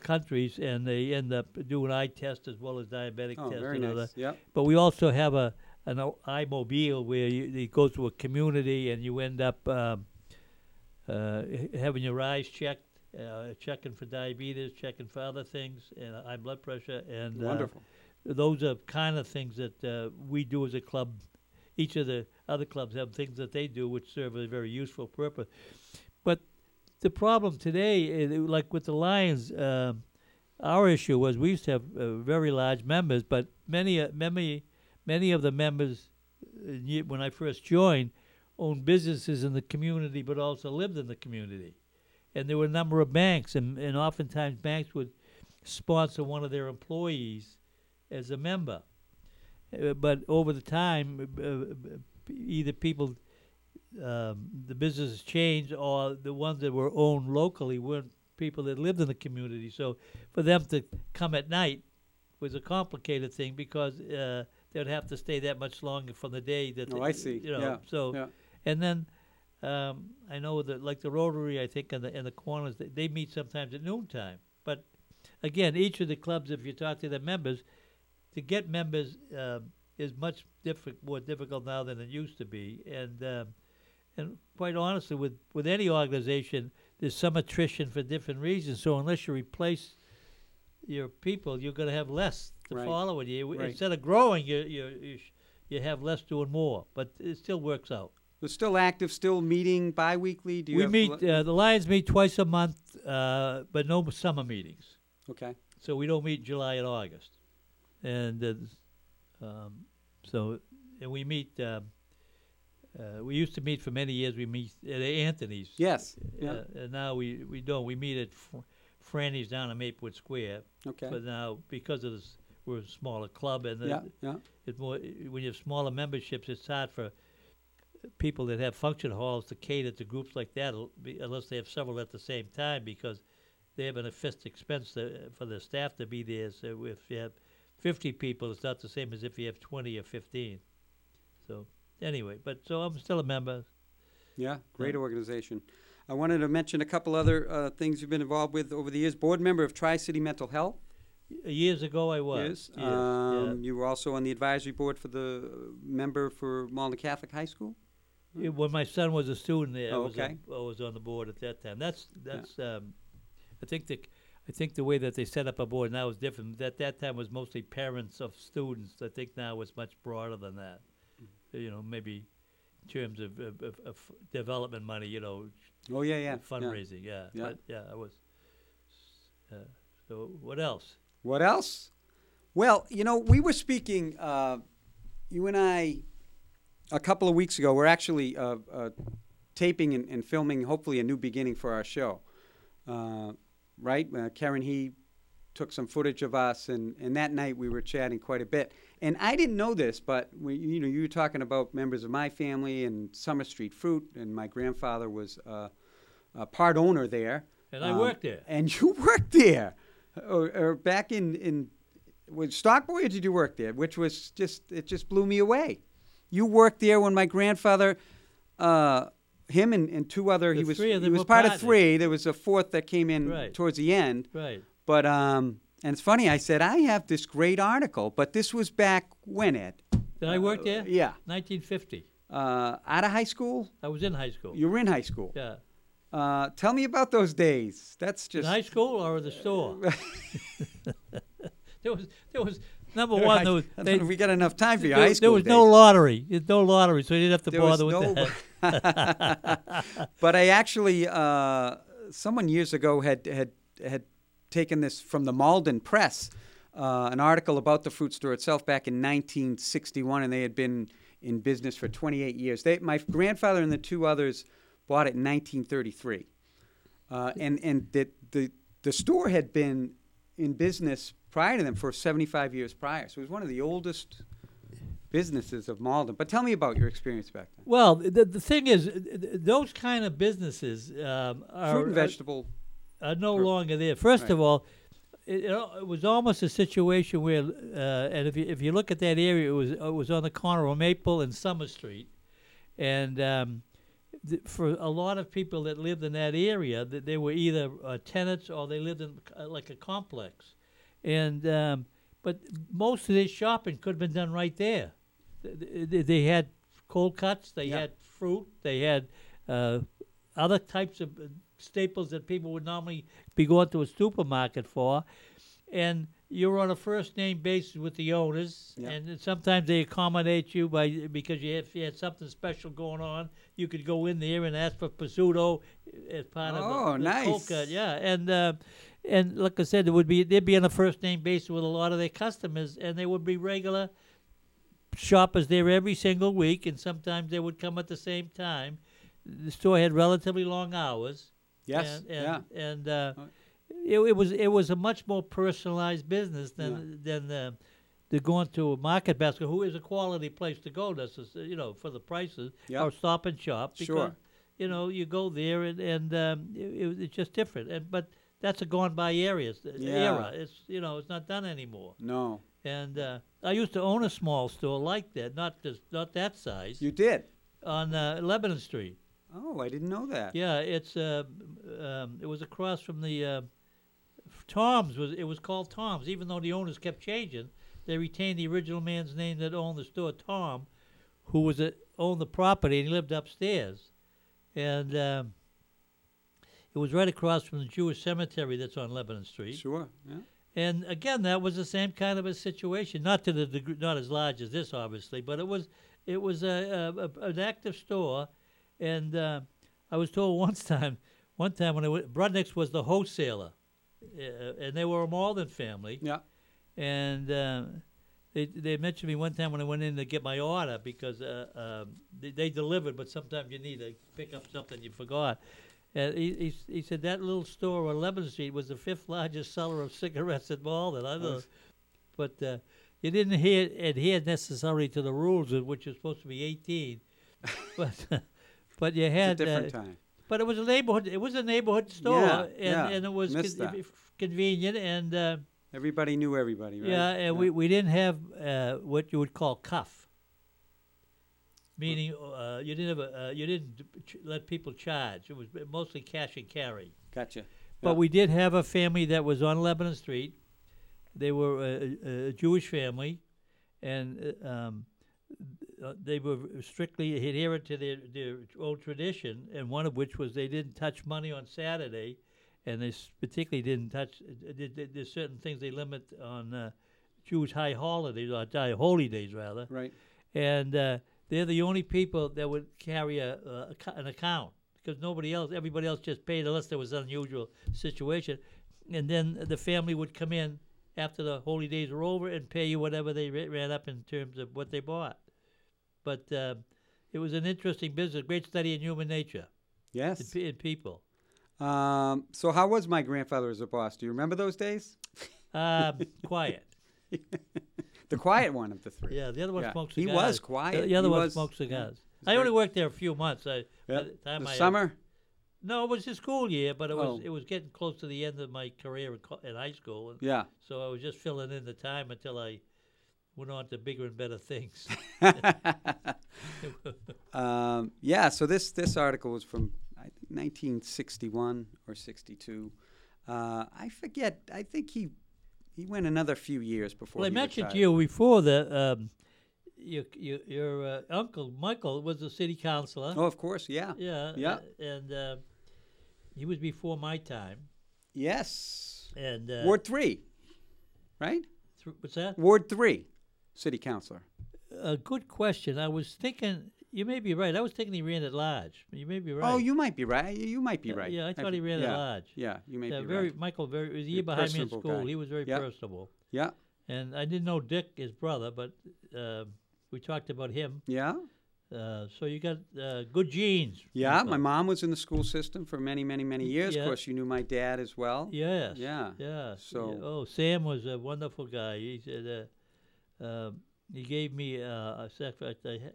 countries, and they end up doing eye tests as well as diabetic tests. Very nice. Yep. But we also have an eye mobile where you go to a community and you end up having your eyes checked, checking for diabetes, checking for other things, and high blood pressure. And wonderful. Those are kind of things that we do as a club. Each of the other clubs have things that they do which serve a very useful purpose. But the problem today, like with the Lions, our issue was we used to have very large members, but many of the members, when I first joined, owned businesses in the community but also lived in the community. And there were a number of banks, and oftentimes banks would sponsor one of their employees as a member. But over the time, either people, the businesses changed, or the ones that were owned locally weren't people that lived in the community. So for them to come at night was a complicated thing because they would have to stay that much longer from the day that. I see. You know, yeah. So, yeah. And then I know that like the Rotary, I think, in the corners, they meet sometimes at noontime. But again, each of the clubs, if you talk to the members, to get members is much more difficult now than it used to be. And quite honestly, with any organization, there's some attrition for different reasons. So unless you replace your people, you're going to have less the following year. Right. Instead of growing, you have less doing more. But it still works out. We're still active, still meeting biweekly. Do you the Lions meet twice a month, but no summer meetings. Okay. So we don't meet in July and August. And so we meet. We used to meet for many years. We meet at Anthony's. Yes. And now we don't. We meet at Franny's down in Maplewood Square. Okay. But now because of this, we're a smaller club, and it's more when you have smaller memberships, it's hard for people that have function halls to cater to groups like that, unless they have several at the same time, because they have an fixed expense for the staff to be there. So if you have 50 people, it's not the same as if you have 20 or 15. So anyway, so I'm still a member. Yeah, great organization. I wanted to mention a couple other things you've been involved with over the years. Board member of Tri City Mental Health. Years ago, I was. Yes. You were also on the advisory board for the member for Malden Catholic High School. When my son was a student there, I was on the board at that time. That's. Yeah. I think the way that they set up a board now is different. At that time, was mostly parents of students. I think now it's much broader than that. You know, maybe in terms of development money. You know. Oh yeah. Fundraising, yeah. I was. So what else? Well, you know, we were speaking, you and I, a couple of weeks ago. We're actually taping and filming, hopefully, a new beginning for our show. Karen, he took some footage of us, and that night we were chatting quite a bit. And I didn't know this, but you were talking about members of my family and Summer Street Fruit, and my grandfather was a part owner there. And I worked there. And you worked there. Or back in was Stockboy, or did you work there? Which was just blew me away. You worked there when my grandfather, him and two other, he was part of three. There was a fourth that came in towards the end. Right. But and it's funny. I said I have this great article, but this was back when Ed. Did I work there? Yeah, 1950. Out of high school. I was in high school. You were in high school. Yeah. Tell me about those days. That's just in high school or the store. There was number one. We got enough time for your high school. There was no lottery. There's no lottery, so you didn't have to bother with that. But I actually, someone years ago had taken this from the Malden Press, an article about the fruit store itself back in 1961, and they had been in business for 28 years. My grandfather and the two others bought it in 1933, and the store had been in business prior to them for 75 years prior. So it was one of the oldest businesses of Malden. But tell me about your experience back then. Well, the thing is, those kind of businesses fruit and vegetable are no longer there. First of all, it was almost a situation where, and if you look at that area, it was on the corner of Maple and Summer Street, and for a lot of people that lived in that area, they were either tenants or they lived in like a complex. And but most of their shopping could have been done right there. They had cold cuts, they had fruit, they had other types of staples that people would normally be going to a supermarket for. And you're on a first-name basis with the owners, and sometimes they accommodate you because if you had something special going on, you could go in there and ask for prosciutto as part of the coca. Yeah, and like I said, they'd be on a first-name basis with a lot of their customers, and they would be regular shoppers there every single week, and sometimes they would come at the same time. The store had relatively long hours. Yes, It was a much more personalized business than they're going to a Market Basket, who is a quality place to go, you know, for the prices, yep. or Stop and Shop. Because, sure. you know, you go there and it's just different. But that's a gone-by era. It's not done anymore. No. And I used to own a small store like that, not that size. You did? On Lebanon Street. Oh, I didn't know that. Yeah, it's it was across from the Tom's. It was called Tom's, even though the owners kept changing. They retained the original man's name that owned the store, Tom, who was owned the property, and he lived upstairs. And it was right across from the Jewish cemetery that's on Lebanon Street. Sure, yeah. And again, that was the same kind of a situation, not to the degree, not as large as this, obviously, but it was an active store. And I was told one time when I went, Brudnick's was the wholesaler, and they were a Malden family. Yeah. And they mentioned me one time when I went in to get my order because they delivered, but sometimes you need to pick up something you forgot. He said that little store on Lebanon Street was the fifth largest seller of cigarettes in Malden. I don't know. But you didn't adhere necessarily to the rules, which was supposed to be 18. But you had it's a different time. But it was a neighborhood. It was a neighborhood store, and it was convenient, and everybody knew everybody. Right? Yeah, and we didn't have what you would call cuff, meaning you didn't have you didn't let people charge. It was mostly cash and carry. Gotcha. But we did have a family that was on Lebanon Street. They were a Jewish family, and they were strictly adherent to their old tradition, and one of which was they didn't touch money on Saturday, and they particularly didn't touch. There's certain things they limit on Jewish high holidays, or high holy days rather. Right. And they're the only people that would carry an account because nobody else, everybody else just paid unless there was an unusual situation, and then the family would come in after the holy days were over and pay you whatever they ran up in terms of what they bought. But it was an interesting business, great study in human nature. Yes. In people. So how was my grandfather as a boss? Do you remember those days? Quiet. The quiet one of the three. Yeah, the other one smoked cigars. He was quiet. The other one smoked cigars. I only worked there a few months. Summer? No, it was the school year, but it was getting close to the end of my career in high school. Yeah. So I was just filling in the time until I went on to bigger and better things. So this article was from, I think, 1961 or 62. I forget. I think he went another few years before. Well, I mentioned to you before that your uncle Michael was a city councilor. Oh, of course, yeah. Yeah. Yeah. And he was before my time. Yes. And Ward 3, right? What's that? Ward 3. City councilor. A good question. I was thinking, you may be right. I was thinking he ran at large. You may be right. Oh, you might be right. Yeah, I thought he ran at large. Yeah, you may be right. Michael, it was a year behind me in school. Guy. He was very personable. Yeah. And I didn't know Dick, his brother, but we talked about him. Yeah. So you got good genes. Yeah, my mom was in the school system for many, many, many years. Yeah. Of course, you knew my dad as well. Yes. Yeah. Yeah. So. Oh, Sam was a wonderful guy. He said, he gave me, I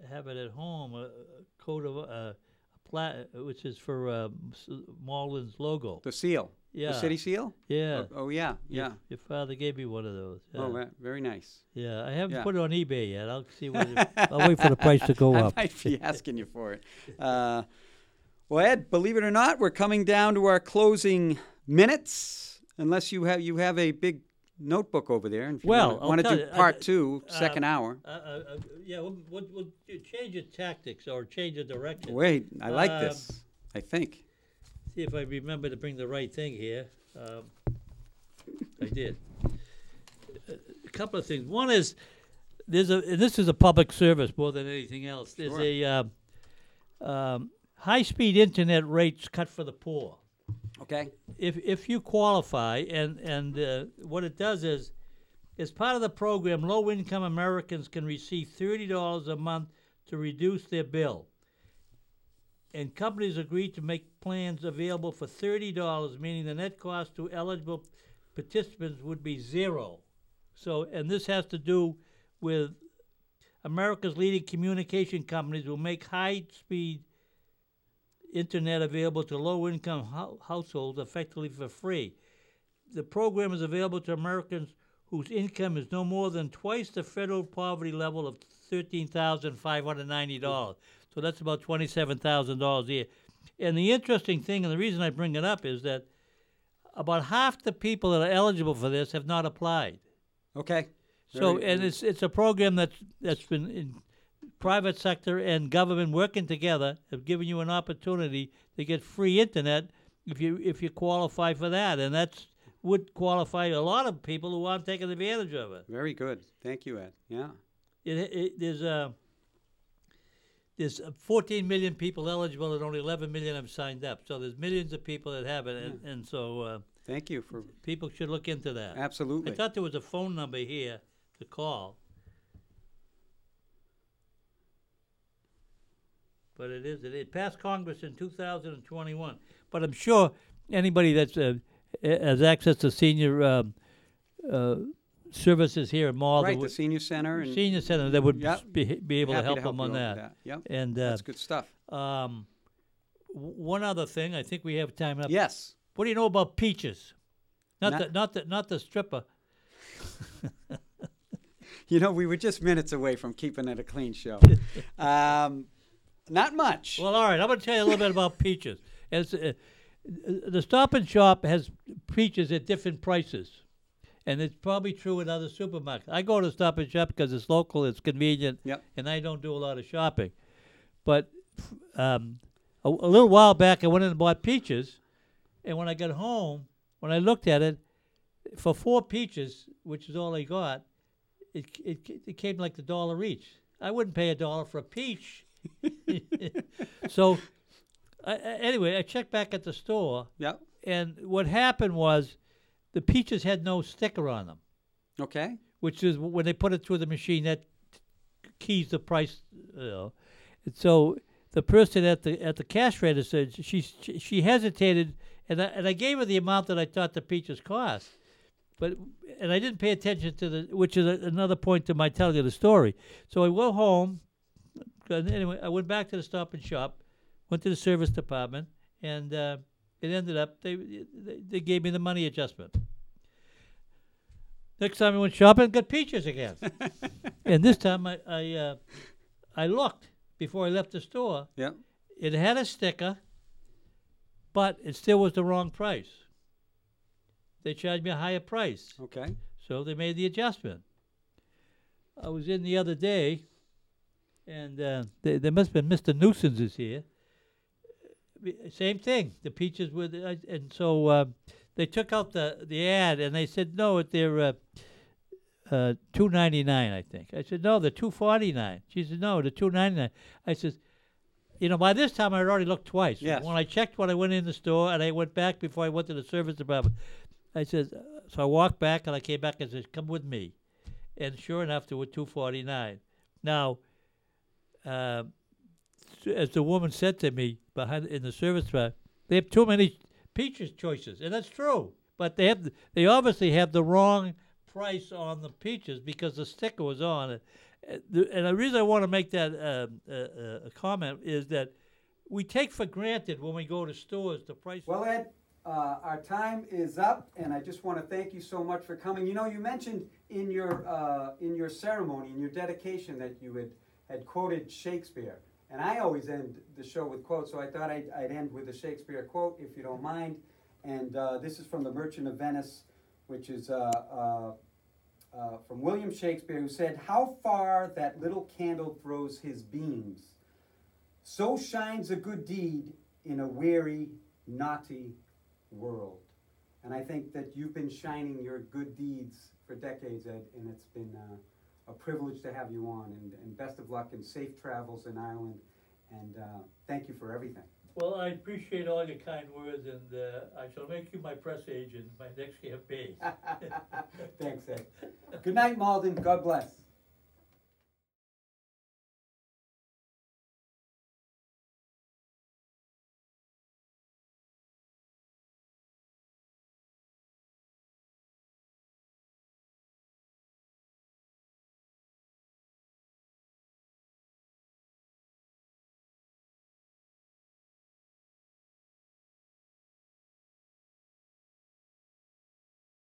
have it at home, a coat of which is for Marlin's logo. The seal. Yeah. The city seal? Yeah. Oh, yeah. Yeah. Your father gave me one of those. Oh, very nice. Yeah. I haven't put it on eBay yet. I'll see what I'll wait for the price to go up. I might be asking you for it. Well, Ed, believe it or not, we're coming down to our closing minutes, unless you have a big notebook over there. And if you want to do part two, second hour. Yeah, we'll change the tactics or change the direction. Wait, I like this, I think. See if I remember to bring the right thing here. I did. A couple of things. One is, this is a public service more than anything else. There's a high-speed internet rates cut for the poor. Okay. If you qualify, and what it does is, as part of the program, low-income Americans can receive $30 a month to reduce their bill. And companies agreed to make plans available for $30, meaning the net cost to eligible participants would be zero. So, and this has to do with America's leading communication companies will make high-speed internet available to low-income households effectively for free. The program is available to Americans whose income is no more than twice the federal poverty level of $13,590. So that's about $27,000 a year. And the interesting thing, and the reason I bring it up, is that about half the people that are eligible for this have not applied. Okay. So, and it's a program that's been in private sector and government working together, have given you an opportunity to get free internet if you qualify for that, and that's would qualify a lot of people who aren't taking advantage of it. Very good, thank you, Ed. Yeah, there's 14 million people eligible, and only 11 million have signed up. So there's millions of people that have it, and so. Thank you for. People should look into that. Absolutely. I thought there was a phone number here to call, but it isn't. It passed Congress in 2021. But I'm sure anybody that's has access to senior services here in Malden, right? The senior center that would be able to help them on that. Yep. And that's good stuff. One other thing, I think we have time up. Yes. What do you know about Peaches? Not the stripper. You know, we were just minutes away from keeping it a clean show. Not much. Well, all right. I'm going to tell you a little bit about Peaches. The Stop and Shop has Peaches at different prices, and it's probably true in other supermarkets. I go to Stop and Shop because it's local, it's convenient, and I don't do a lot of shopping. But a little while back, I went in and bought Peaches, and when I got home, when I looked at it, for 4 peaches, which is all I got, it came like $1 each. I wouldn't pay $1 for a peach. So anyway, I checked back at the store, and what happened was the peaches had no sticker on them. Okay. Which is when they put it through the machine, that keys the price. And so the person at the cash register, she hesitated, and I gave her the amount that I thought the peaches cost. And I didn't pay attention to which is another point to my telling of the story. So I went home. Anyway, I went back to the Stop and Shop, went to the service department, and it ended up they gave me the money adjustment. Next time I went shopping, got peaches again, and this time I looked before I left the store. Yeah, it had a sticker, but it still was the wrong price. They charged me a higher price. Okay, so they made the adjustment. I was in the other day. And there must have been Mr. Nuisance is here. Same thing. The peaches were, and so they took out the ad, and they said no, they're $2.99, I think. I said no, they're $2.49. She said no, they're $2.99. I said, by this time I had already looked twice. Yes. When I checked when I went in the store, and I went back before I went to the service department, I said so I walked back and I came back and said come with me, and sure enough there were $2.49. Now. As the woman said to me behind in the service truck, they have too many peaches choices, and that's true. But they obviously have the wrong price on the peaches because the sticker was on it. And the reason I want to make that a comment is that we take for granted when we go to stores the price. Well, Ed, our time is up, and I just want to thank you so much for coming. You know, you mentioned in your ceremony, in your dedication, that you had quoted Shakespeare. And I always end the show with quotes, so I thought I'd end with a Shakespeare quote, if you don't mind. And this is from The Merchant of Venice, which is from William Shakespeare, who said, "How far that little candle throws his beams, so shines a good deed in a weary, naughty world." And I think that you've been shining your good deeds for decades, Ed, and it's been a privilege to have you on, and best of luck and safe travels in Ireland, and thank you for everything. Well, I appreciate all your kind words, and I shall make you my press agent my next campaign. Thanks, Ed. Good night, Malden. God bless.